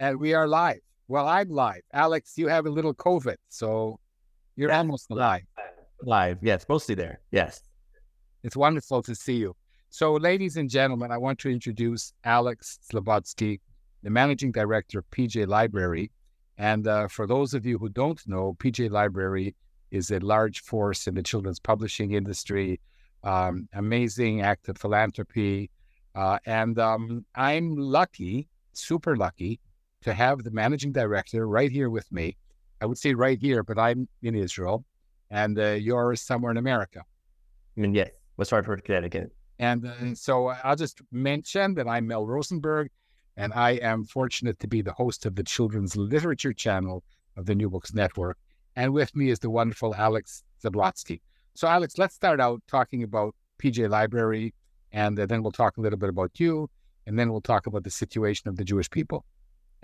And we are live. Well, I'm live. Alex, you have a little COVID, so you're almost live. Live, yes, mostly there, yes. It's wonderful to see you. So, ladies and gentlemen, I want to introduce Alex Zablotsky, the managing director of PJ Library. And for those of you who don't know, PJ Library is a large force in the children's publishing industry, amazing act of philanthropy. And I'm lucky, super lucky, to have the managing director right here with me. I would say right here, but I'm in Israel, and you're somewhere in America. I mean, yes, West Hartford, Connecticut. And so I'll just mention that I'm Mel Rosenberg, and I am fortunate to be the host of the Children's Literature Channel of the New Books Network. And with me is the wonderful Alex Zablotsky. So Alex, let's start out talking about PJ Library, and then we'll talk a little bit about you, and then we'll talk about the situation of the Jewish people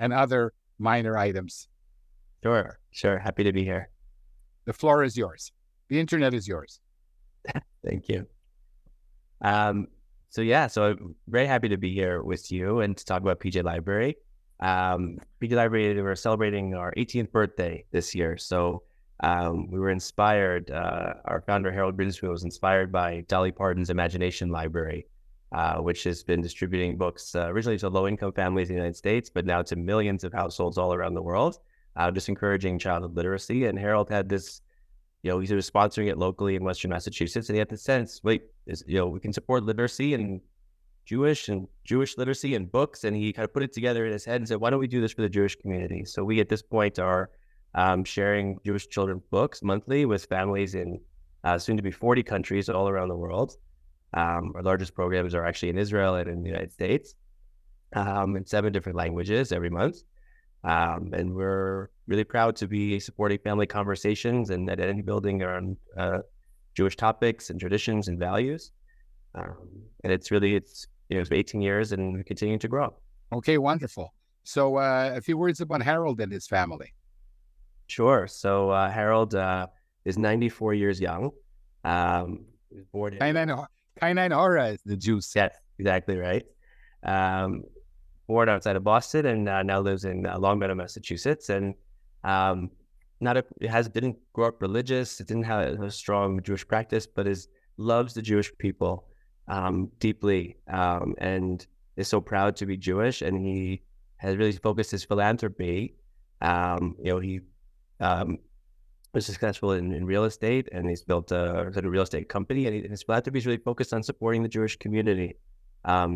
and other minor items. Sure. Happy to be here. The floor is yours. The internet is yours. Thank you. So I'm very happy to be here with you and to talk about PJ Library. PJ Library, we're celebrating our 18th birthday this year. So we were inspired, our founder, Harold Brinsfield, was inspired by Dolly Parton's Imagination Library, which has been distributing books originally to low-income families in the United States, but now to millions of households all around the world, just encouraging childhood literacy. And Harold had this, he was sponsoring it locally in Western Massachusetts, and he had the sense, we can support literacy and Jewish literacy and books, and he kind of put it together in his head and said, why don't we do this for the Jewish community? So we, at this point, are sharing Jewish children's books monthly with families in soon-to-be 40 countries all around the world. Our largest programs are actually in Israel and in the United States, in 7 different languages every month. And we're really proud to be supporting family conversations and identity building around Jewish topics and traditions and values. And it's 18 years and continuing to grow. Okay, wonderful. So a few words about Harold and his family. Sure. So Harold is 94 years young. He was born in... Kainai Hora is the Jews. Yes, exactly right. Born outside of Boston and now lives in Long Meadow, Massachusetts. And didn't grow up religious. It didn't have a strong Jewish practice, but loves the Jewish people deeply and is so proud to be Jewish. And he has really focused his philanthropy. He was successful in real estate, and he's built a real estate company, and his philanthropy is really focused on supporting the Jewish community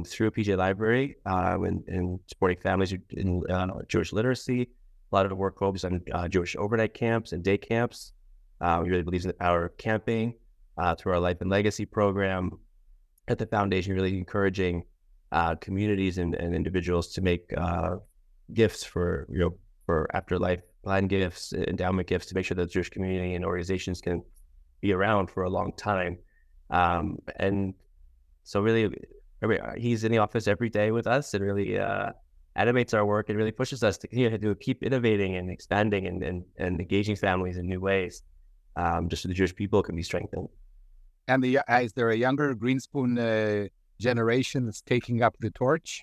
through PJ Library and supporting families in Jewish literacy. A lot of the work focused on Jewish overnight camps and day camps. He really believes in the power of camping through our Life and Legacy program at the foundation, really encouraging communities and individuals to make gifts for afterlife. Plan gifts, endowment gifts, to make sure that the Jewish community and organizations can be around for a long time. And so really, he's in the office every day with us and really animates our work and really pushes us to continue to keep innovating and expanding and engaging families in new ways, just so the Jewish people can be strengthened. And is there a younger Grinspoon generation that's taking up the torch?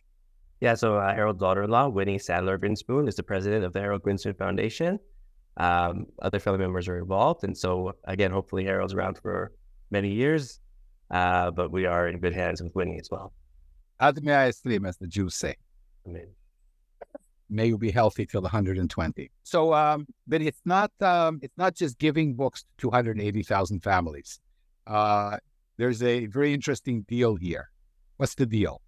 Yeah, so Harold's daughter-in-law, Winnie Sadler Grinspoon, is the president of the Harold Grinspoon Foundation. Other family members are involved. And so, again, hopefully Harold's around for many years, but we are in good hands with Winnie as well. Ad mea esrim, as the Jews say. Amen. May you be healthy till 120. So, but it's not just giving books to 280,000 families. There's a very interesting deal here. What's the deal?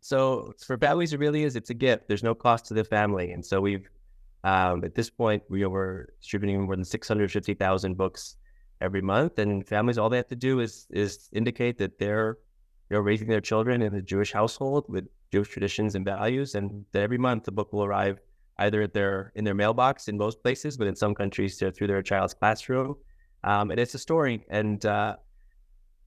So for families, it really is. It's a gift. There's no cost to the family. And so we've, at this point, we're distributing more than 650,000 books every month. And families, all they have to do is indicate that they're raising their children in a Jewish household with Jewish traditions and values. And that every month, the book will arrive either in their mailbox in most places, but in some countries, through their child's classroom. And it's a story. And,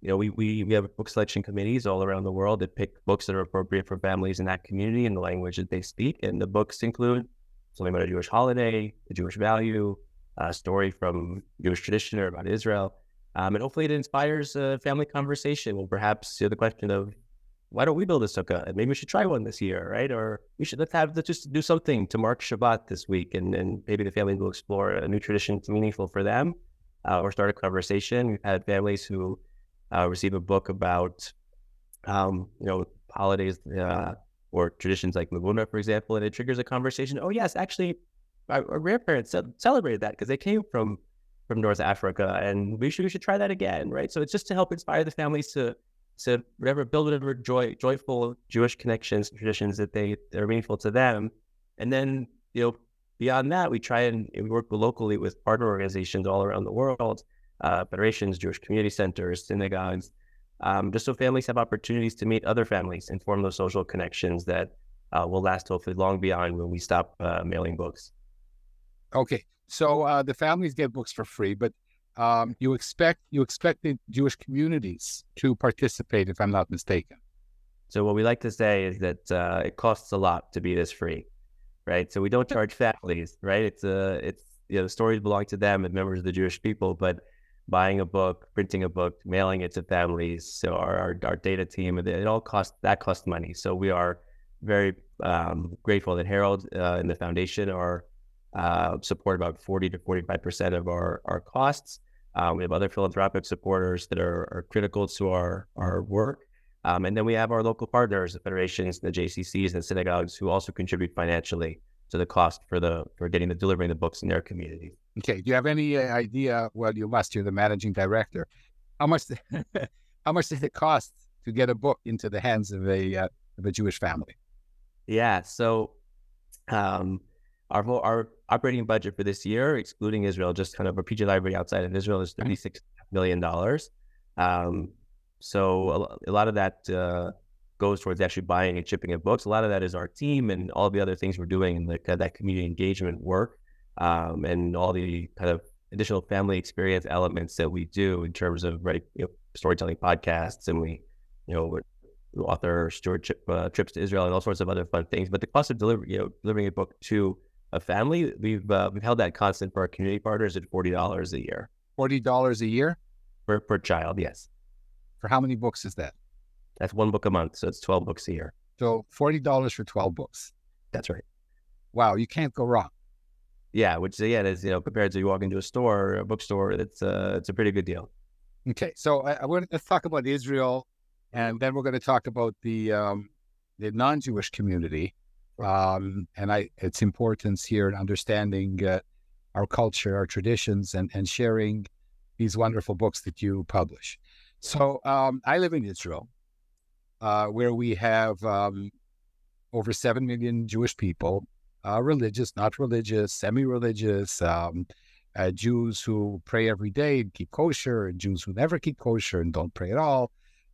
we have book selection committees all around the world that pick books that are appropriate for families in that community and the language that they speak. And the books include something about a Jewish holiday, a Jewish value, a story from Jewish tradition or about Israel. And hopefully it inspires a family conversation. Well, perhaps the question of, why don't we build a sukkah? And maybe we should try one this year, right? Or let's just do something to mark Shabbat this week. And maybe the family will explore a new tradition that's meaningful for them, or start a conversation. We've had families who receive a book about, holidays or traditions like Lubuna, for example, and it triggers a conversation. Oh, yes, actually, our grandparents celebrated that because they came from North Africa, and we should try that again, right? So it's just to help inspire the families to build joyful Jewish connections and traditions that are meaningful to them. And then, beyond that, we try and work locally with partner organizations all around the world, federations, Jewish community centers, synagogues, just so families have opportunities to meet other families and form those social connections that will last hopefully long beyond when we stop mailing books. Okay, so the families get books for free, but you expect the Jewish communities to participate, if I'm not mistaken. So what we like to say is that it costs a lot to be this free, right? So we don't charge families, right? The stories belong to them and members of the Jewish people, but buying a book, printing a book, mailing it to families, so our data team, it all costs money. So we are very grateful that Harold and the foundation are support about 40 to 45% of our costs. We have other philanthropic supporters that are critical to our work. And then we have our local partners, the federations, the JCCs, and the synagogues, who also contribute financially to the cost for delivering the books in their community. Okay. Do you have any idea? Well, you must. You're the managing director. How much does it cost to get a book into the hands of a Jewish family? Yeah. So, our operating budget for this year, excluding Israel, just kind of our PJ Library outside of Israel, is $36 million. So a lot of that goes towards actually buying and shipping of books. A lot of that is our team and all the other things we're doing in that community engagement work, and all the kind of additional family experience elements that we do in terms of storytelling podcasts, and we author stewardship trips to Israel and all sorts of other fun things. But the cost of delivering a book to a family, we've held that constant for our community partners at $40 a year. $40 a year? Per child, yes. For how many books is that? That's one book a month, so it's 12 books a year. So $40 for 12 books. That's right. Wow, you can't go wrong. Yeah, which again is, compared to you walk into a store, a bookstore, it's a pretty good deal. Okay, so let's talk about Israel, and then we're going to talk about the non-Jewish community, and its importance here in understanding our culture, our traditions, and sharing these wonderful books that you publish. So I live in Israel, where we have over 7 million Jewish people, religious, not religious, semi-religious, Jews who pray every day and keep kosher, and Jews who never keep kosher and don't pray at all.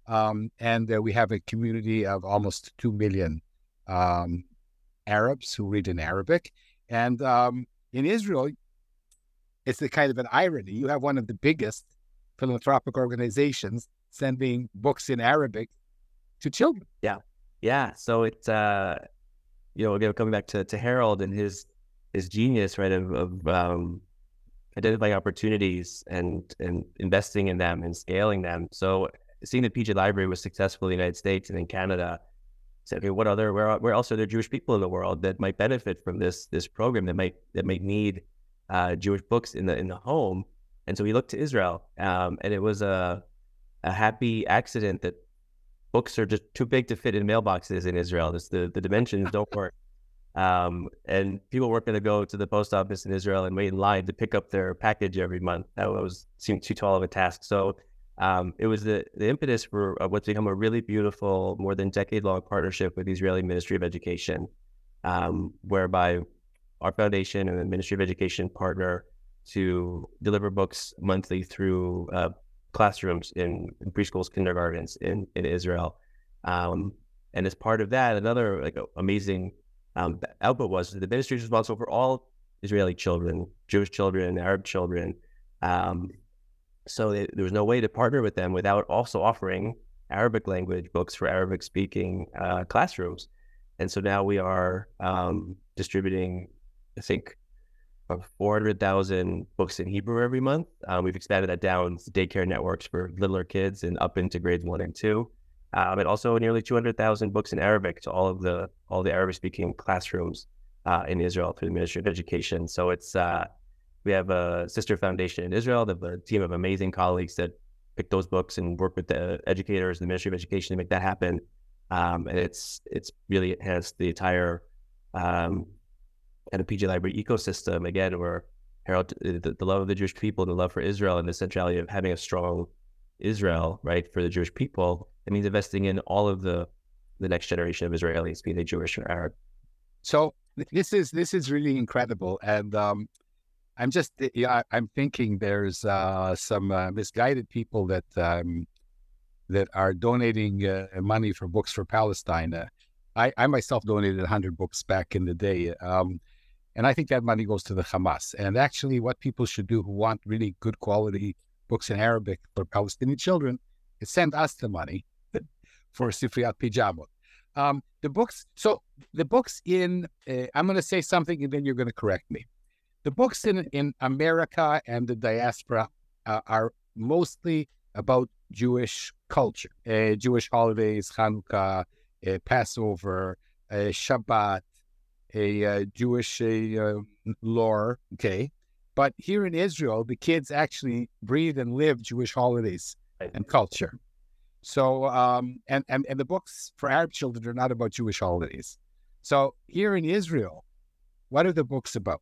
And we have a community of almost 2 million Arabs who read in Arabic. And in Israel, it's the kind of an irony. You have one of the biggest philanthropic organizations sending books in Arabic to children. Yeah. So it's you know, again, coming back to Harold and his genius, right, of identifying opportunities and investing in them and scaling them. So seeing that PJ Library was successful in the United States and in Canada, said, okay, where else are there Jewish people in the world that might benefit from this program, that might need Jewish books in the home? And so we looked to Israel, and it was a happy accident that books are just too big to fit in mailboxes in Israel. The dimensions don't work. And people weren't going to go to the post office in Israel and wait in line to pick up their package every month. That seemed too tall of a task. So it was the impetus for what's become a really beautiful, more than decade-long partnership with the Israeli Ministry of Education, whereby our foundation and the Ministry of Education partner to deliver books monthly through classrooms in preschools, kindergartens in Israel. And as part of that, another amazing output was the ministry is responsible for all Israeli children, Jewish children, Arab children. So there was no way to partner with them without also offering Arabic language books for Arabic speaking classrooms. And so now we are distributing, I think, 400,000 books in Hebrew every month. We've expanded that down to daycare networks for littler kids and up into grades 1 and 2. And also nearly 200,000 books in Arabic to all the Arabic speaking classrooms in Israel through the Ministry of Education. So it's we have a sister foundation in Israel. They have a team of amazing colleagues that pick those books and work with the educators and the Ministry of Education to make that happen. And it's really enhanced the entire and a PJ Library ecosystem, again, where Harold, the love of the Jewish people, the love for Israel, and the centrality of having a strong Israel, right, for the Jewish people, it means investing in all of the next generation of Israelis, be they Jewish or Arab. So this is really incredible. And I'm thinking there's some misguided people that are donating money for books for Palestine. I myself donated 100 books back in the day. And I think that money goes to the Hamas. And actually what people should do who want really good quality books in Arabic for Palestinian children is send us the money for Sifriyat Pijamot. The books in, I'm going to say something and then you're going to correct me. The books in America and the diaspora are mostly about Jewish culture, Jewish holidays, Hanukkah, Passover, Shabbat, Jewish lore, okay? But here in Israel, the kids actually breathe and live Jewish holidays and culture. So, and the books for Arab children are not about Jewish holidays. So here in Israel, what are the books about?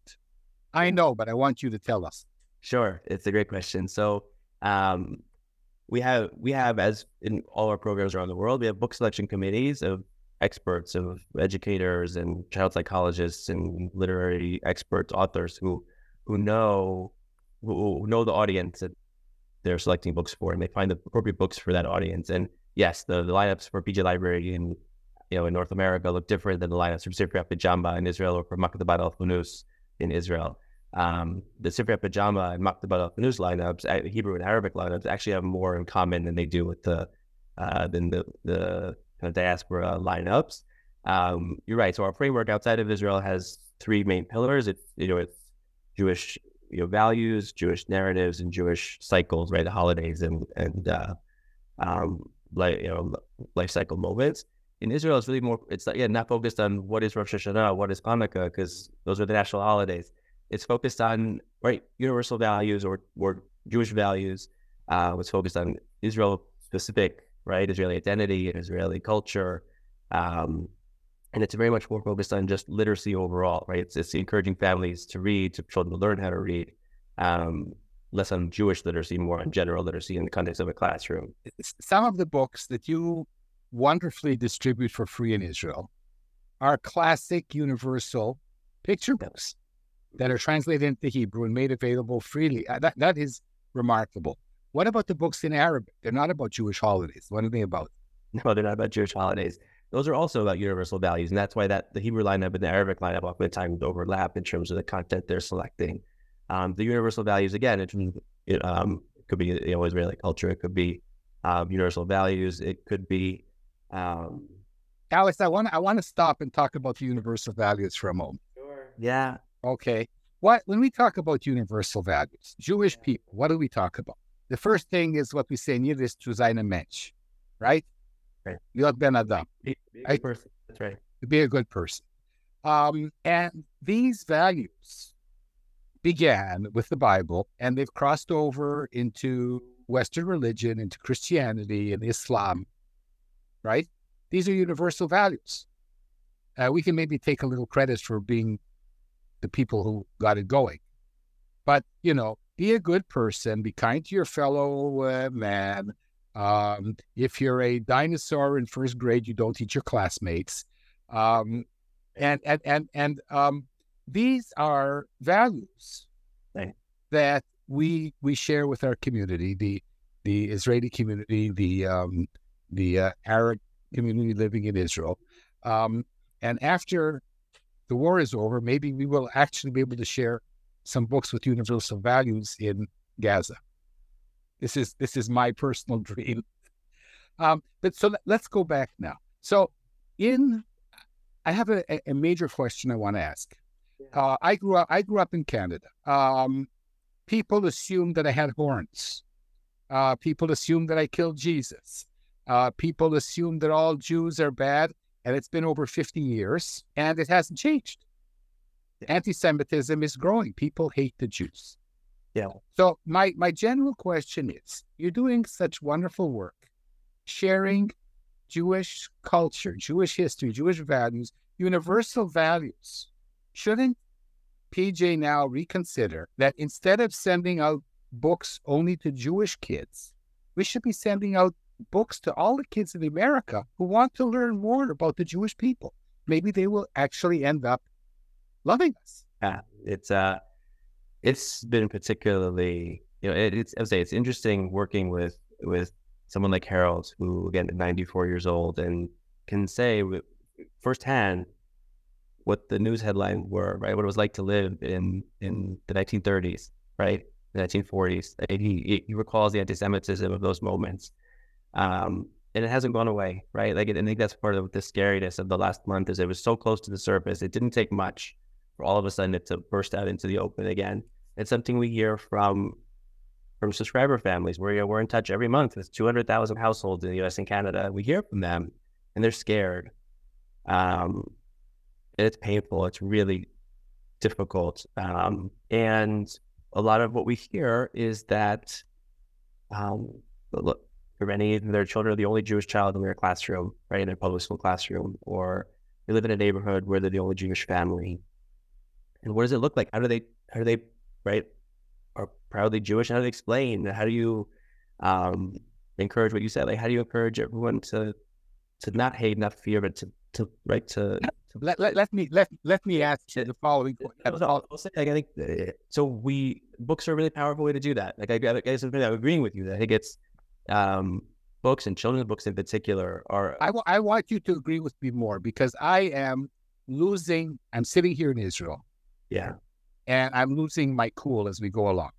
I know, but I want you to tell us. Sure, it's a great question. So, We have, as in all our programs around the world, we have book selection committees of experts, of educators and child psychologists and literary experts, authors who know the audience that they're selecting books for, and they find the appropriate books for that audience. And yes, the lineups for PJ Library in North America look different than the lineups for Sifriyat Pijamot in Israel or for Maktabat al-Fanoos in Israel. The Sifriyat Pijamot and Maktabat al-Fanoos lineups, Hebrew and Arabic lineups, actually have more in common than they do with the kind of diaspora lineups. You're right. So our framework outside of Israel has three main pillars. It's Jewish values, Jewish narratives, and Jewish cycles, right? The holidays and life cycle moments. In Israel, it's really more. It's not focused on what is Rosh Hashanah, what is Hanukkah, because those are the national holidays. It's focused on universal values or Jewish values. It's focused on Israel specific, right? Israeli identity and Israeli culture, and it's very much more focused on just literacy overall, right? It's encouraging families to read, to children to learn how to read, less on Jewish literacy, more on general literacy in the context of a classroom. Some of the books that you wonderfully distribute for free in Israel are classic universal picture books that are translated into Hebrew and made available freely. That is remarkable. What about the books in Arabic? They're not about Jewish holidays. What are they about? No, they're not about Jewish holidays. Those are also about universal values, and that's why the Hebrew lineup and the Arabic lineup oftentimes overlap in terms of the content they're selecting. The universal values, again, it could be Israeli culture, it could be universal values, it could be Alex, I want to stop and talk about universal values for a moment. Sure. Yeah. Okay. When we talk about universal values, Jewish people, what do we talk about? The first thing is what we say in Yiddish, zu sein ein Mensch, right? Right. להיות ben Adam. Be a good person. That's right. Be a good person. And these values began with the Bible, and they've crossed over into Western religion, into Christianity and Islam, right? These are universal values. We can maybe take a little credit for being the people who got it going. But, be a good person, be kind to your fellow man. If you're a dinosaur in first grade, you don't teach your classmates. These are values that we share with our community, the Israeli community, the Arab community living in Israel. And after the war is over, maybe we will actually be able to share some books with universal values in Gaza. This is my personal dream. But let's go back now. So I have a major question I want to ask. Yeah. I grew up in Canada. People assumed that I had horns. People assumed that I killed Jesus. People assumed that all Jews are bad, and it's been over 50 years, and it hasn't changed. Anti-Semitism is growing. People hate the Jews. Yeah. So my general question is, you're doing such wonderful work, sharing Jewish culture, Jewish history, Jewish values, universal values. Shouldn't PJ now reconsider that instead of sending out books only to Jewish kids, we should be sending out books to all the kids in America who want to learn more about the Jewish people? Maybe they will actually end up loving us. It's been particularly, it's interesting working with someone like Harold, who again, 94 years old, and can say firsthand what the news headlines were, right? What it was like to live in the 1930s, right? The 1940s. And he recalls the anti-Semitism of those moments. And it hasn't gone away, right? Like, I think that's part of the scariness of the last month, is it was so close to the surface. It didn't take much for all of a sudden it to burst out into the open again. It's something we hear from subscriber families. We're in touch every month with 200,000 households in the U.S. and Canada. We hear from them, and they're scared. It's painful. It's really difficult. And a lot of what we hear is that, for many, their children are the only Jewish child in their classroom, right, in their public school classroom, or they live in a neighborhood where they're the only Jewish family. And what does it look like? How do they, right, are proudly Jewish? How do they explain? How do you encourage what you said? Like, how do you encourage everyone to not hate, not fear, but to let me ask you the following question. Books are a really powerful way to do that. Like, I guess I'm agreeing with you that I think it's books, and children's books in particular, are. I want you to agree with me more, because I am losing. I'm sitting here in Israel. Yeah. And I'm losing my cool as we go along.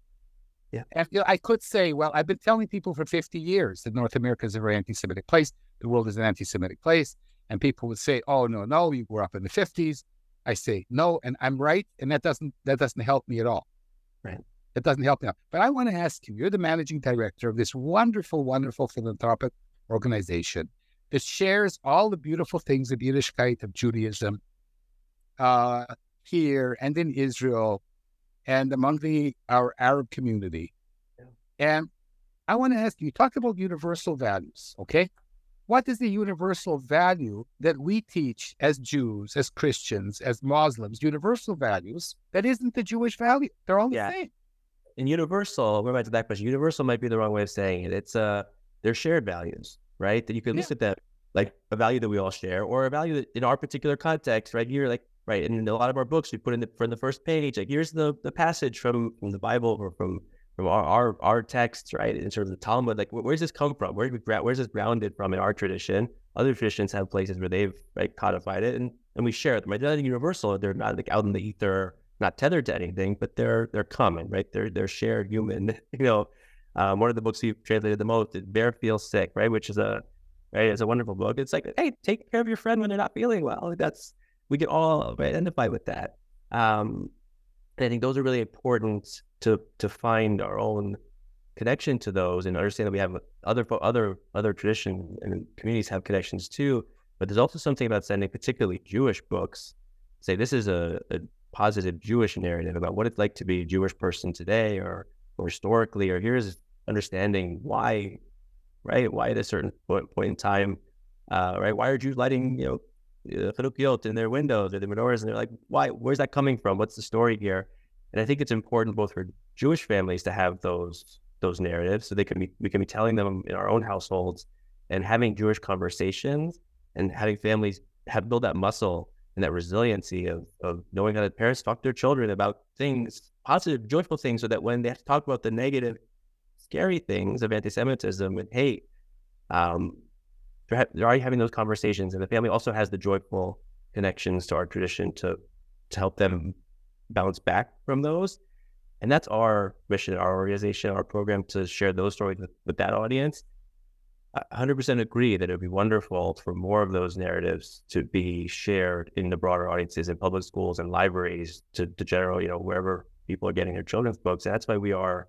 Yeah. And, I could say, well, I've been telling people for 50 years that North America is a very anti-Semitic place. The world is an anti-Semitic place. And people would say, oh, no, you were up in the 50s. I say, no, and I'm right. And that doesn't help me at all. Right. That doesn't help me out. But I want to ask you, you're the managing director of this wonderful, wonderful philanthropic organization that shares all the beautiful things of Yiddishkeit, of Judaism, here and in Israel and among our Arab community. Yeah. And I want to ask you, talk about universal values, okay? What is the universal value that we teach as Jews, as Christians, as Muslims, universal values that isn't the Jewish value? They're all the same. And universal, we're back to that question. Universal might be the wrong way of saying it. It's they're shared values, right? That you could list at that, like a value that we all share, or a value that in our particular context, right? You're like, right, and in a lot of our books, we put from the first page, like, here's the passage from the Bible, or from our texts, right, in terms of the Talmud. Like, where's this come from? Where's this grounded from in our tradition? Other traditions have places where they've, right, codified it, and we share them. Right? They're not universal. They're not, like, out in the ether, not tethered to anything, but they're common, right? They're shared human. One of the books we've translated the most is Bear Feels Sick, right, which is a right? It's a wonderful book. It's like, hey, take care of your friend when they're not feeling well. That's, we can all identify with that. And I think those are really important to find our own connection to those and understand that we have other tradition and communities have connections too. But there's also something about sending particularly Jewish books, say this is a positive Jewish narrative about what it's like to be a Jewish person today or historically, or here's understanding why, right? Why at a certain point in time, right? Why are Jews lighting, Hanukkot in their windows or the menorahs? And they're like, why, where's that coming from? What's the story here? And I think it's important both for Jewish families to have those narratives so we can be telling them in our own households and having Jewish conversations and having families have build that muscle and that resiliency of knowing how the parents talk to their children about things, positive, joyful things, so that when they have to talk about the negative, scary things of anti-Semitism and hate, they're already having those conversations. And the family also has the joyful connections to our tradition to help them bounce back from those. And that's our mission, our organization, our program, to share those stories with that audience. 100% agree that it would be wonderful for more of those narratives to be shared in the broader audiences in public schools and libraries to general, wherever people are getting their children's books. And that's why we are,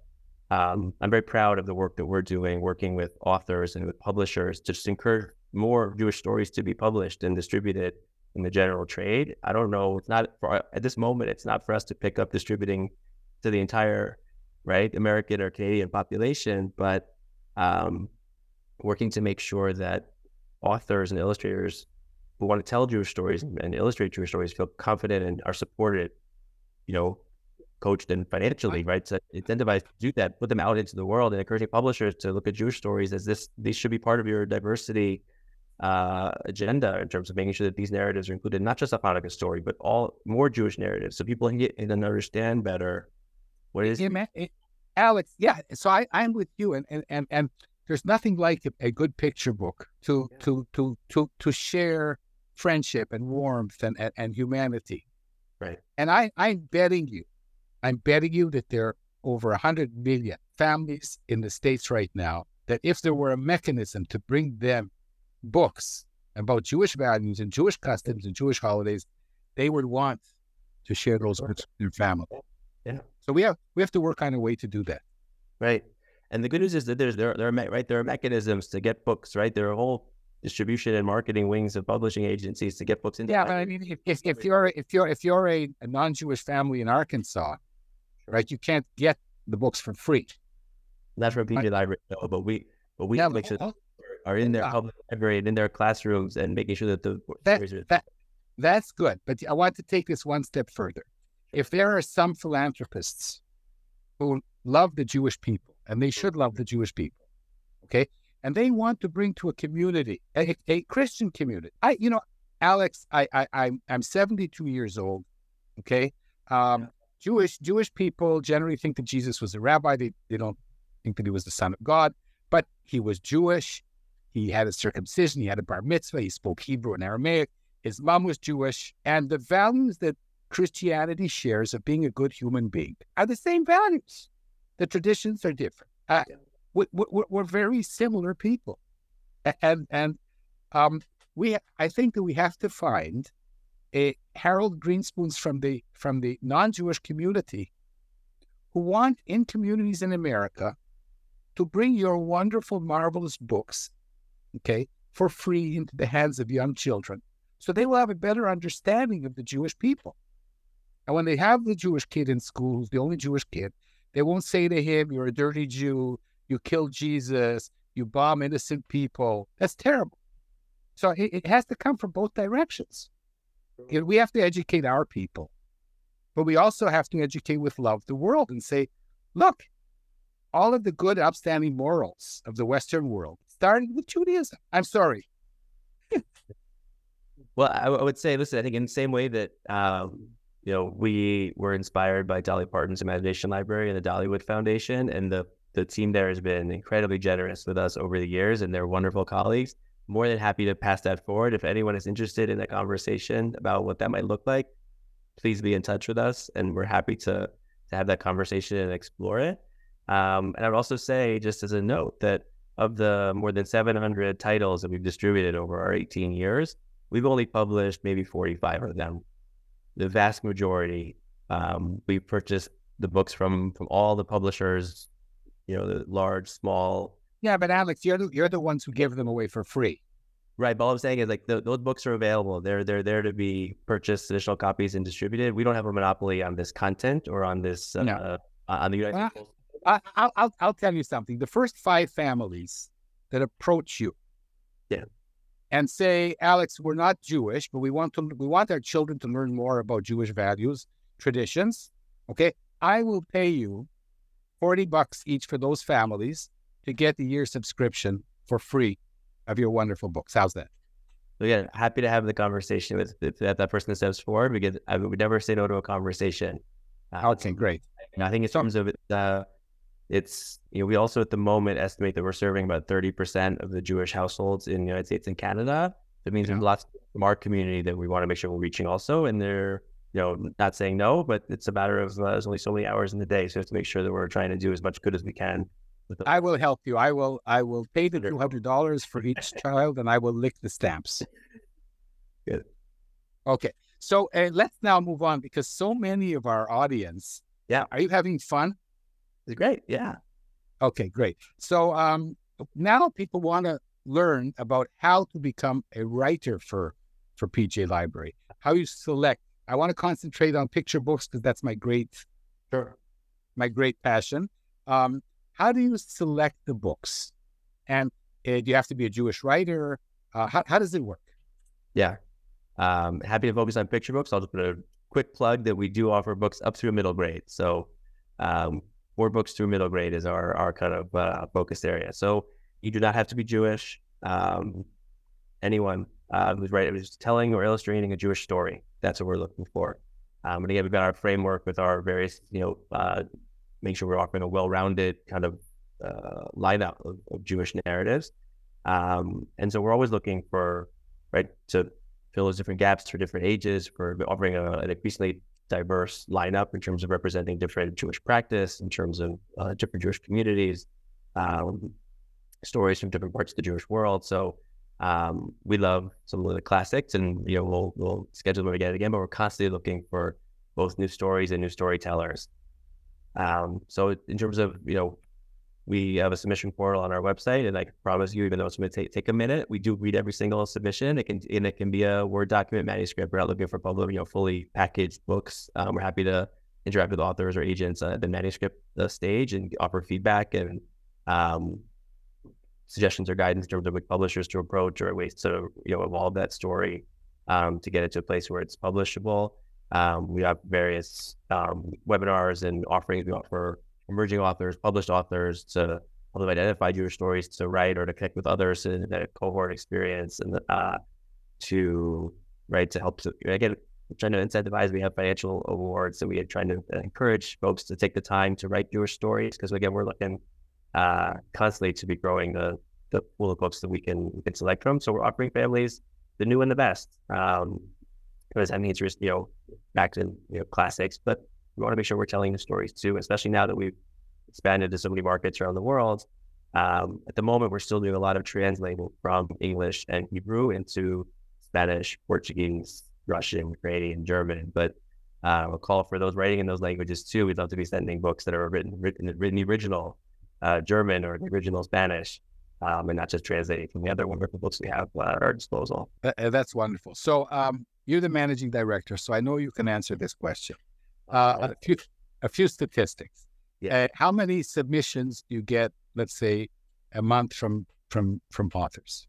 I'm very proud of the work that we're doing, working with authors and with publishers to just encourage more Jewish stories to be published and distributed in the general trade. I don't know, at this moment, it's not for us to pick up distributing to the entire, right, American or Canadian population, but, working to make sure that authors and illustrators who want to tell Jewish stories and illustrate Jewish stories feel confident and are supported, coached and financially, right? So incentivized to do that, put them out into the world, and encouraging publishers to look at Jewish stories as these should be part of your diversity agenda in terms of making sure that these narratives are included, not just a Hanukkah story, but all more Jewish narratives, so people can get in and understand better what it is. Yeah, man. Alex, yeah. So I'm with you, and there's nothing like a good picture book to share friendship and warmth and humanity. Right. And I'm betting you that there are over 100 million families in the States right now that if there were a mechanism to bring them books about Jewish values and Jewish customs and Jewish holidays, they would want to share those books with their family. Yeah. So we have to work on a way to do that. Right. And the good news is that there are mechanisms to get books, right? There are whole distribution and marketing wings of publishing agencies to get books into. Yeah, but I mean, if you're a non-Jewish family in Arkansas, right, you can't get the books for free. Not from PJ Library, no, but we make sure are in their public library and in their classrooms and making sure that that's good. But I want to take this one step further. If there are some philanthropists who love the Jewish people, and they should love the Jewish people, okay? And they want to bring to a community, a Christian community. Alex, I'm 72 years old, okay? Jewish people generally think that Jesus was a rabbi. They don't think that he was the son of God, but he was Jewish. He had a circumcision. He had a bar mitzvah. He spoke Hebrew and Aramaic. His mom was Jewish. And the values that Christianity shares of being a good human being are the same values. The traditions are different. We're very similar people, and we. I think that we have to find a Harold Grinspoons from the non-Jewish community who want in communities in America to bring your wonderful, marvelous books, okay, for free into the hands of young children, so they will have a better understanding of the Jewish people. And when they have the Jewish kid in school, who's the only Jewish kid, they won't say to him, "You're a dirty Jew, you killed Jesus, you bomb innocent people." That's terrible. So it has to come from both directions. We have to educate our people, but we also have to educate with love the world and say, look, all of the good, upstanding morals of the Western world started with Judaism. I'm sorry. Well, I would say, listen, I think in the same way that, we were inspired by Dolly Parton's Imagination Library and the Dollywood Foundation, and the team there has been incredibly generous with us over the years, and they're wonderful colleagues. More than happy to pass that forward. If anyone is interested in a conversation about what that might look like, please be in touch with us, and we're happy to have that conversation and explore it. And I would also say, just as a note, that of the more than 700 titles that we've distributed over our 18 years, we've only published maybe 45 of them. The vast majority, we purchased the books from all the publishers, you know, the large, small. Yeah, but Alex, you're the ones who give them away for free. Right, but all I'm saying is, like, those books are available. They're there to be purchased, additional copies, and distributed. We don't have a monopoly on this content or on this on the United States. I'll tell you something. The first five families that approach you, and say, Alex, we're not Jewish, but we want our children to learn more about Jewish values, traditions. Okay, I will pay you $40 each for those families to get the year subscription for free of your wonderful books. How's that? So yeah, happy to have the conversation with that person that steps forward, because I would never say no to a conversation. Okay, great. And I think in terms of it's, you know, we also at the moment estimate that we're serving about 30% of the Jewish households in the United States and Canada. That means there's lots from our community that we want to make sure we're reaching also, and they're, you know, not saying no, but it's a matter of there's only so many hours in the day, so we have to make sure that we're trying to do as much good as we can. I will help you. I will pay the $200 for each child, and I will lick the stamps. Good. Okay. So let's now move on, because so many of our audience. Yeah. Are you having fun? It's great. Yeah. Okay, great. So now people want to learn about how to become a writer for PJ Library, how you select. I want to concentrate on picture books because that's my great passion. How do you select the books? And do you have to be a Jewish writer? How does it work? Yeah. Happy to focus on picture books. I'll just put a quick plug that we do offer books up through middle grade. So 4 books through middle grade is our kind of focus area. So you do not have to be Jewish. Anyone who's telling or illustrating a Jewish story, that's what we're looking for. And again, we've got our framework with our various, you know, make sure we're offering a well-rounded kind of lineup of Jewish narratives. And so we're always looking for, right, to fill those different gaps for different ages, for offering an increasingly diverse lineup in terms of representing different Jewish practice, in terms of different Jewish communities, stories from different parts of the Jewish world. So we love some of the classics, and, you know, we'll schedule them again, but we're constantly looking for both new stories and new storytellers. So in terms of, you know, we have a submission portal on our website, and I can promise you, even though it's going to take a minute, we do read every single submission. It can be a Word document, manuscript. We're not looking for public, you know, fully packaged books. We're happy to interact with authors or agents at the manuscript stage and offer feedback and suggestions or guidance in terms of which publishers to approach or ways to, you know, evolve that story to get it to a place where it's publishable. We have various webinars and offerings. We offer emerging authors, published authors, to help identify Jewish stories to write or to connect with others in that cohort experience, and to help. So, again, we're trying to incentivize. We have financial awards, so we are trying to encourage folks to take the time to write Jewish stories, because, again, we're looking constantly to be growing the pool of books that we can select from. So we're offering families the new and the best. Because that means, you know, back to, you know, classics, but we want to make sure we're telling the stories too, especially now that we've expanded to so many markets around the world. At the moment, we're still doing a lot of translating from English and Hebrew into Spanish, Portuguese, Russian, Ukrainian, German, but a call for those writing in those languages too. We'd love to be sending books that are written in the original German or the original Spanish. And not just translating from the other wonderful books we have at our disposal. That's wonderful. So you're the managing director, so I know you can answer this question. A few statistics. Yeah. How many submissions do you get, let's say, a month from authors?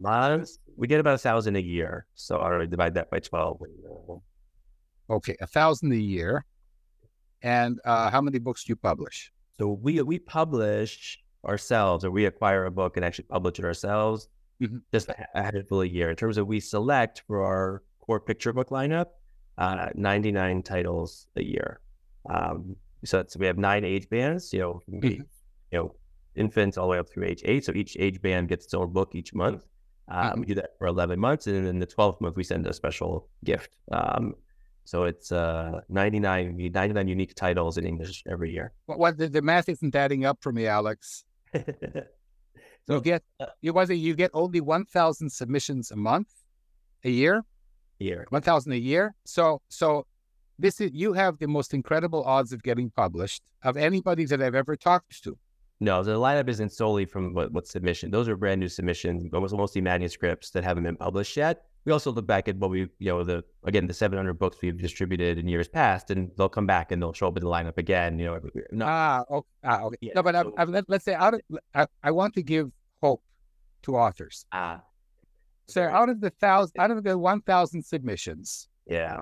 Months? We get about 1,000 a year. So I already divide that by 12. Okay, 1,000 a year. And how many books do you publish? So we publish ourselves, or we acquire a book and actually publish it ourselves, just a handful a year. In terms of, we select for our core picture book lineup 99 titles a year. So we have 9 age bands, you know, infants all the way up through age 8. So each age band gets its own book each month. We do that for 11 months, and then in the 12th month we send a special gift. So it's 99 unique titles in English every year. Well, the math isn't adding up for me, Alex. So you get only 1,000 submissions a year. 1,000 a year. So this is, you have the most incredible odds of getting published of anybody that I've ever talked to. No, the lineup isn't solely from what submission. Those are brand new submissions, almost mostly manuscripts that haven't been published yet. We also look back at what we, the 700 books we've distributed in years past, and they'll come back and they'll show up in the lineup again. Okay. Yeah. No, but let's say I want to give hope to authors. So out of the 1,000 submissions, yeah,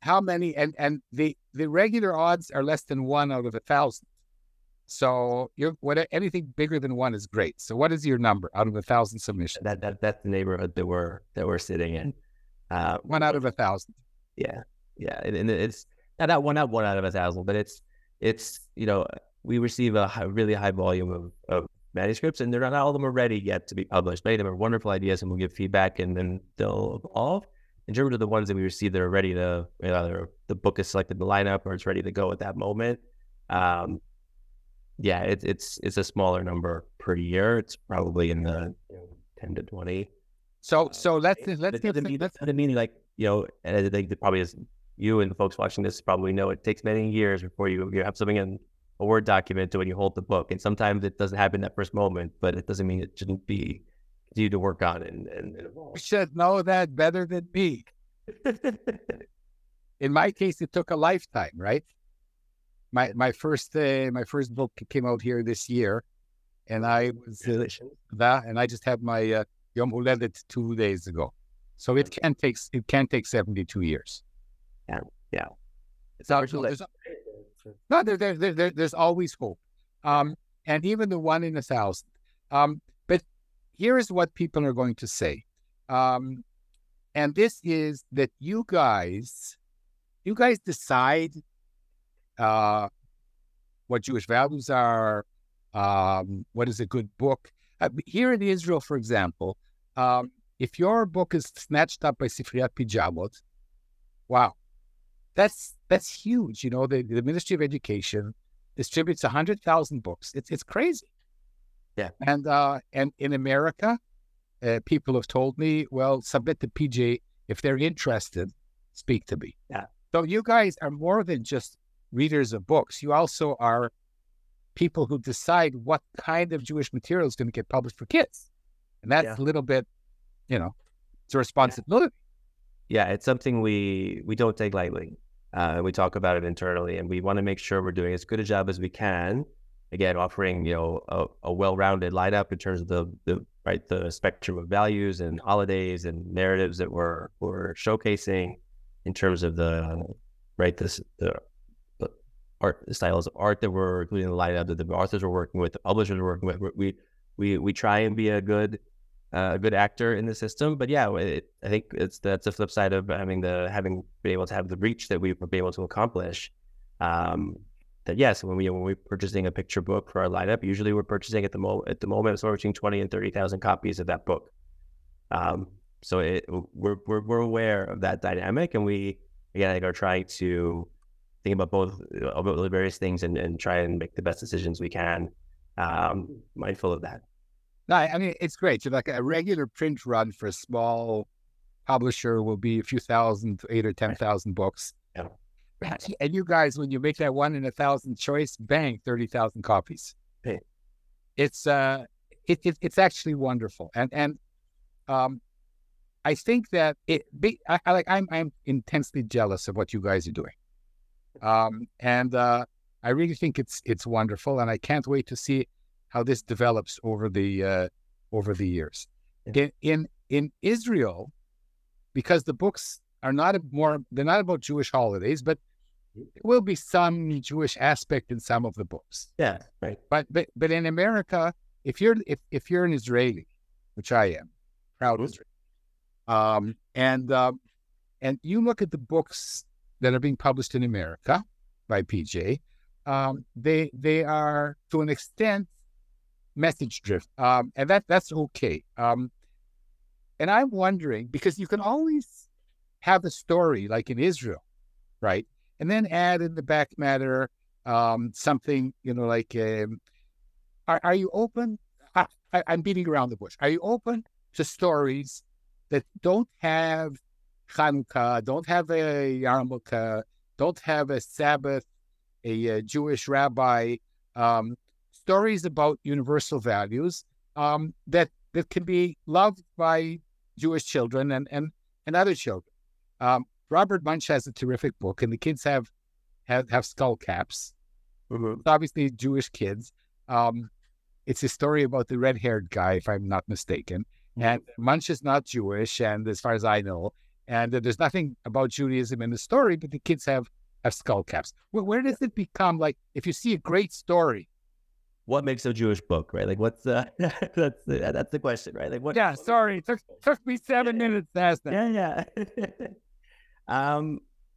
how many? And the regular odds are less than 1 out of 1,000. So anything bigger than 1 is great. So what is your number out of 1,000 submissions? That's the neighborhood that we're sitting in. 1 out of 1,000. Yeah, and it's not 1 out of 1,000, but it's we receive a really high volume of manuscripts, and they're not all of them are ready yet to be published. Many of them are wonderful ideas, and we'll give feedback, and then they'll evolve. In terms of the ones that we receive that are ready to, the book is selected in the lineup or it's ready to go at that moment. Yeah, it's a smaller number per year. It's probably in the 10 to 20. So let's give the meaning, and I think that probably, as you and the folks watching this probably know, it takes many years before you have something in a Word document to when you hold the book, and sometimes it doesn't happen that first moment, but it doesn't mean it shouldn't be due to work on and evolve. You should know that better than me. In my case, it took a lifetime, right? My first book came out here this year, and I was and I just had my Yom Huledet 2 days ago, so it can take 72 years. Yeah. It's there's always hope, and even the 1 in 1,000. But here is what people are going to say, and this is that you guys decide what Jewish values are, what is a good book. Here in Israel, for example, if your book is snatched up by Sifriyat Pijamot, wow, that's huge. The Ministry of Education distributes 100,000 books. It's crazy. Yeah. And in America, people have told me, well, submit to PJ. If they're interested, speak to me. Yeah. So you guys are more than just readers of books. You also are people who decide what kind of Jewish material is going to get published for kids, and that's a little bit, it's a responsibility. Yeah, it's something we don't take lightly. We talk about it internally, and we want to make sure we're doing as good a job as we can. Again, offering a well-rounded lineup in terms of the spectrum of values and holidays and narratives that we're showcasing in terms of the styles of art that we're including in the lineup, that the authors are working with, the publishers are working with. We try and be a good actor in the system, but I think that's the flip side of having been able to have the reach that we've been able to accomplish. That yes, when we're purchasing a picture book for our lineup, usually we're purchasing at the moment somewhere between 20 and 30,000 copies of that book. So we're aware of that dynamic, and we are trying to think about the various things and try and make the best decisions we can, mindful of that. No, it's great. So like a regular print run for a small publisher will be a few thousand, 8,000 or 10,000 books. Yeah. And you guys, when you make that 1 in 1,000 choice, bang, 30,000 copies. Yeah. It's actually wonderful. And I think that I'm intensely jealous of what you guys are doing. I really think it's wonderful, and I can't wait to see how this develops over the years. Yeah. In Israel, because the books are they're not about Jewish holidays, but there will be some Jewish aspect in some of the books. Yeah, right. But in America, if you're an Israeli, which I am, proud Israeli, and you look at the books that are being published in America by PJ, they are to an extent message driven, and that's okay. And I'm wondering, because you can always have a story like in Israel, right, and then add in the back matter something. Are you open? I'm beating around the bush. I open to stories that don't have Hanukkah, don't have a Yarmulke, don't have a Sabbath, a Jewish rabbi, stories about universal values that can be loved by Jewish children and other children. Robert Munsch has a terrific book, and the kids have skull caps. Mm-hmm. It's obviously Jewish kids. It's a story about the red-haired guy, if I'm not mistaken. Mm-hmm. And Munsch is not Jewish, and as far as I know, and there's nothing about Judaism in the story, but the kids have skull caps. Well, where does it become, like, if you see a great story? What makes a Jewish book, right? Like, what's that's the question, right? Like, what? Yeah, what sorry, took me seven minutes to ask that. Yeah.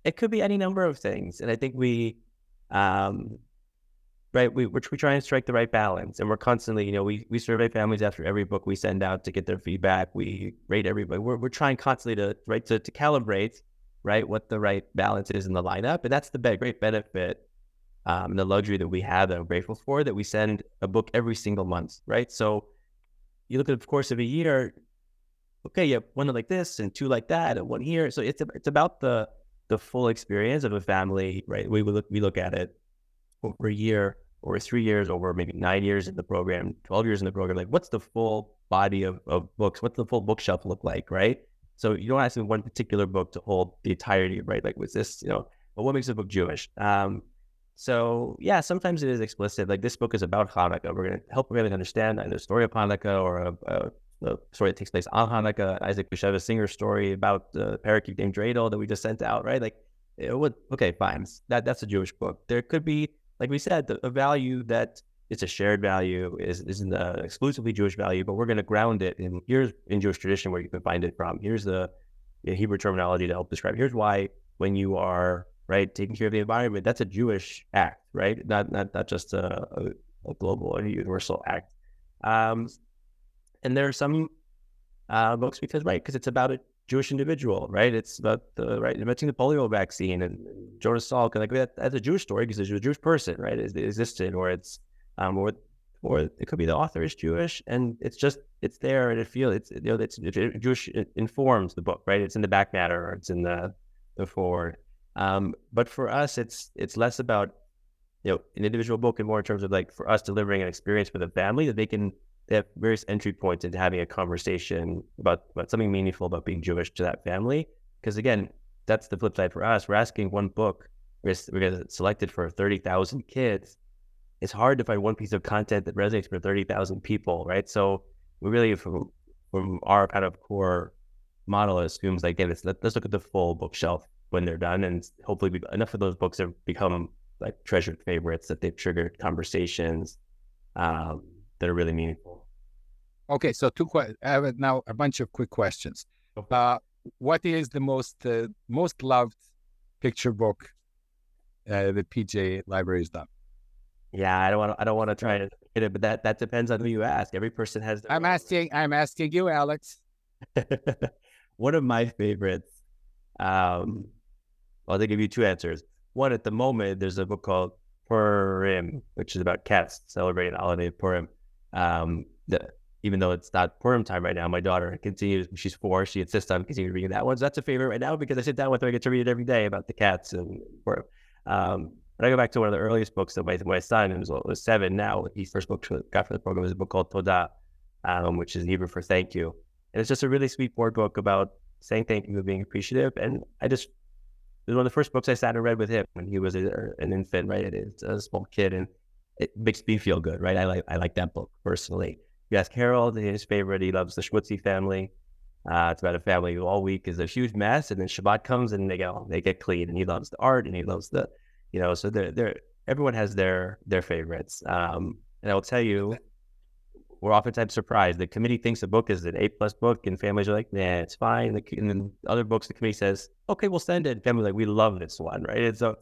It could be any number of things, and I think we're trying to strike the right balance, and we're constantly, we survey families after every book we send out to get their feedback. We rate everybody. We're trying constantly to calibrate, right, what the right balance is in the lineup, and that's the great benefit and the luxury that we have that I'm grateful for, that we send a book every single month, right? So you look at the course of a year, okay, you have one like this and two like that and one here. So it's about the full experience of a family, right? We look at it over a year, over 3 years, over maybe 9 years in the program, 12 years in the program. Like, what's the full body of books? What's the full bookshelf look like, right? So you don't ask me one particular book to hold the entirety, right? Like, was this, but what makes a book Jewish? So yeah, sometimes it is explicit. Like, this book is about Hanukkah. We're going to help families understand either a story of Hanukkah or a story that takes place on Hanukkah, Isaac Bashevis Singer's story about the parakeet named Dreidel that we just sent out, right? Like, okay, fine. That's a Jewish book. There could be, like we said, a value that it's a shared value, isn't an exclusively Jewish value, but we're going to ground it in here's in Jewish tradition where you can find it from. Here's the Hebrew terminology to help describe. Here's why when you are, right, taking care of the environment, that's a Jewish act, right? Not just a global or universal act. And there are some books because it's about a Jewish individual, right? It's about inventing the polio vaccine and Jonas Salk, and that's a Jewish story because there's a Jewish person, right? It existed, or it's or it could be the author is Jewish, and it's there, and it feels it's Jewish. It informs the book, right? It's in the back matter, or it's in the forward. But for us, it's less about an individual book and more in terms of, like, for us delivering an experience for the family that they have various entry points into having a conversation about something meaningful about being Jewish to that family. Because again, that's the flip side for us. We're asking one book. We're going to select it for 30,000 kids. It's hard to find one piece of content that resonates for 30,000 people, right? So we really, from our kind of core model, assumes, like, let's look at the full bookshelf when they're done, and hopefully enough of those books have become, like, treasured favorites that they've triggered conversations that are really meaningful. Okay, so two questions. I have now a bunch of quick questions. Okay. What is the most loved picture book that PJ Library has done? Yeah, I don't want to try to get it, but that depends on who you ask. Every person has their I'm asking you, Alex. One of my favorites. I'll give you two answers. One, at the moment, there's a book called Purim, which is about cats celebrating the holiday of Purim. Even though it's not Purim time right now, my daughter continues, she's 4, she insists on continuing reading that one. So that's a favorite right now because I sit down with her, I get to read it every day about the cats and Purim. But I go back to one of the earliest books that my son, who's 7 now, his first book got for the program was a book called Todah, which is Hebrew for thank you. And it's just a really sweet board book about saying thank you and being appreciative. And it was one of the first books I sat and read with him when he was an infant, right? It's a small kid, and it makes me feel good, right? I like that book personally. You ask Harold, his favorite, he loves the Schmutzy family. It's about a family who all week is a huge mess, and then Shabbat comes and they get clean, and he loves the art, and he loves the, so everyone has their favorites. And I will tell you, we're oftentimes surprised. The committee thinks a book is an A+ book, and families are like, nah, it's fine. And then other books, the committee says, okay, we'll send it. And families are like, we love this one, right? And so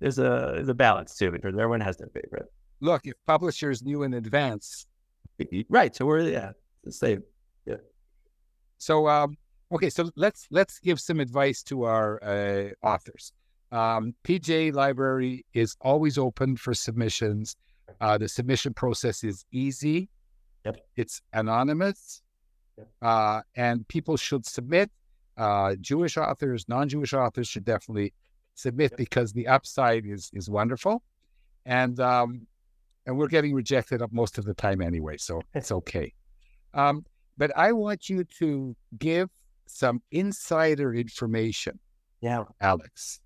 there's a balance too, because everyone has their favorite. Look, if publishers knew in advance. Right, so we're, the same. Yeah. So, okay, so let's give some advice to our authors. PJ Library is always open for submissions. The submission process is easy. Yep. It's anonymous, yep. And people should submit. Jewish authors, non-Jewish authors should definitely submit, yep. because the upside is wonderful. And we're getting rejected up most of the time anyway, so it's okay. But I want you to give some insider information, yeah. Alex.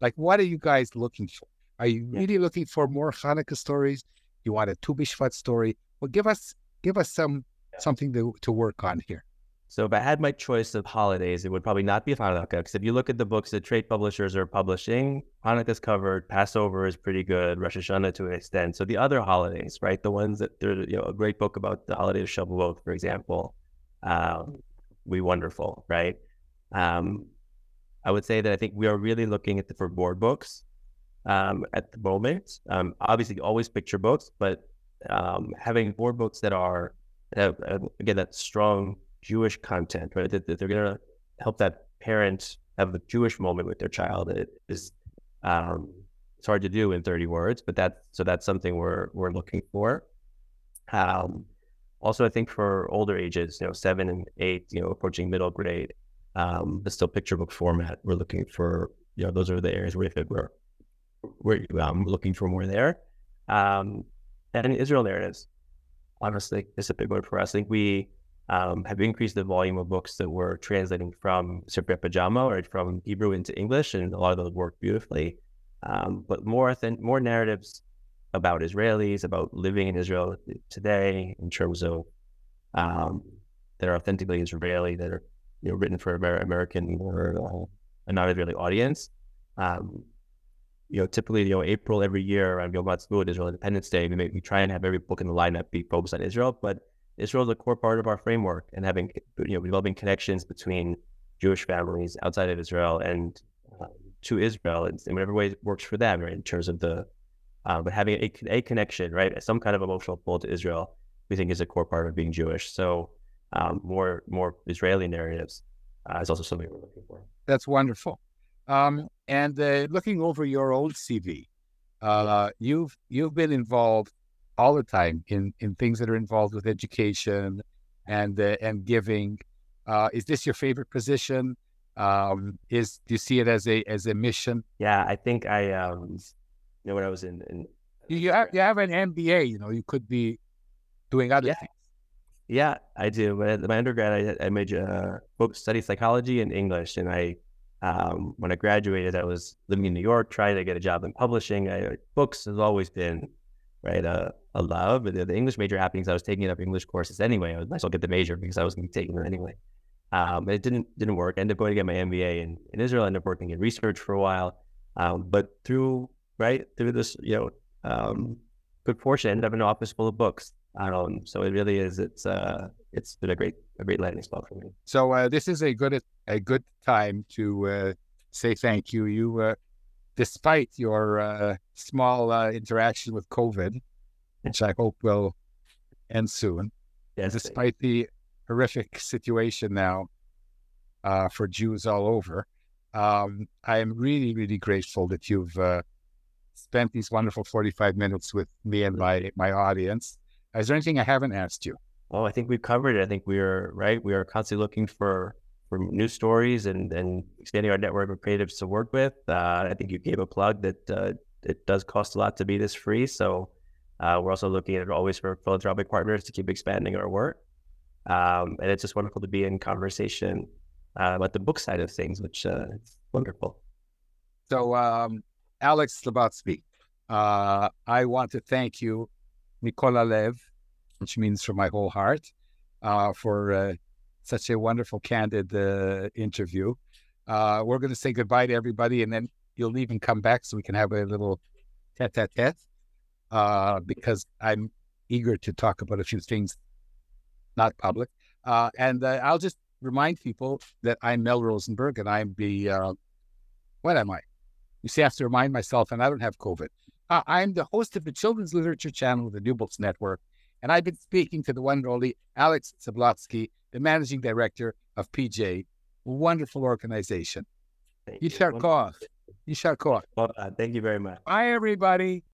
Like, what are you guys looking for? Are you yeah. really looking for more Hanukkah stories? You want a Tu B'Shvat story? Well, give us some yeah. something to work on here. So if I had my choice of holidays, it would probably not be Hanukkah, because if you look at the books that trade publishers are publishing, Hanukkah's covered, Passover is pretty good, Rosh Hashanah to an extent. So the other holidays, right? The ones that there, you know, a great book about the holiday of Shavuot, for example, we wonderful, right? I would say that I think we are really looking at for board books at the moment. Obviously, always picture books, but having board books that have strong Jewish content, right? That they're going to help that parent have a Jewish moment with their child. It is it's hard to do in 30 words, but that's something we're looking for. Also, I think for older ages, 7 and 8, approaching middle grade, but still picture book format. We're looking for, those are the areas where we're looking for more there. And Israel narratives, honestly, is a big one for us. I think we have increased the volume of books that we're translating from Sifriyat Pijamot or from Hebrew into English, and a lot of those work beautifully. But more narratives about Israelis, about living in Israel today, in terms of that are authentically Israeli, that are written for American or a non-Israeli audience. Typically, April every year around Yom HaAtzmaut, Israel Independence Day, we try and have every book in the lineup be focused on Israel, but Israel is a core part of our framework, and having developing connections between Jewish families outside of Israel and to Israel in whatever way it works for them, right? In terms of but having a connection, right? Some kind of emotional pull to Israel, we think is a core part of being Jewish. So more Israeli narratives is also something we're looking for. That's wonderful. And looking over your old CV, you've been involved all the time in things that are involved with education and giving. Is this your favorite position? Do you see it as a mission? Yeah, I think I, when I was in you have an MBA, you could be doing other things. Yeah, I do. But my undergrad, I major study psychology and English, and I when I graduated, I was living in New York, trying to get a job in publishing. Books has always been, right, a love. The English major happened because I was taking up English courses anyway. I might as well get the major because I was going to be taking it anyway. It didn't work. I ended up going to get my MBA in Israel. I ended up working in research for a while. But through this, good fortune, I ended up in an office full of books. So it really is. It's been a great landing spot for me. So this is a good time to say thank you. You, despite your small interaction with COVID, which I hope will end soon, yes, despite the horrific situation now for Jews all over, I am really, really grateful that you've spent these wonderful 45 minutes with me and my audience. Is there anything I haven't asked you? Well, I think we've covered it. I think we are constantly looking for new stories and expanding our network of creatives to work with. I think you gave a plug that it does cost a lot to be this free. So we're also looking at it always for philanthropic partners to keep expanding our work. And it's just wonderful to be in conversation about the book side of things, which is wonderful. So Alex Zablotsky, I want to thank you, Mikol Lev, which means from my whole heart, for such a wonderful, candid interview. We're going to say goodbye to everybody, and then you'll leave and come back so we can have a little tete-a-tete, because I'm eager to talk about a few things not public. And I'll just remind people that I'm Mel Rosenberg, and I'm the, what am I? You see, I have to remind myself, and I don't have COVID. I'm the host of the Children's Literature Channel of the New Books Network, and I've been speaking to the one and only Alex Zablotsky, the managing director of PJ, wonderful organization. Thank you. Yisharkov. Thank you very much. Bye, everybody.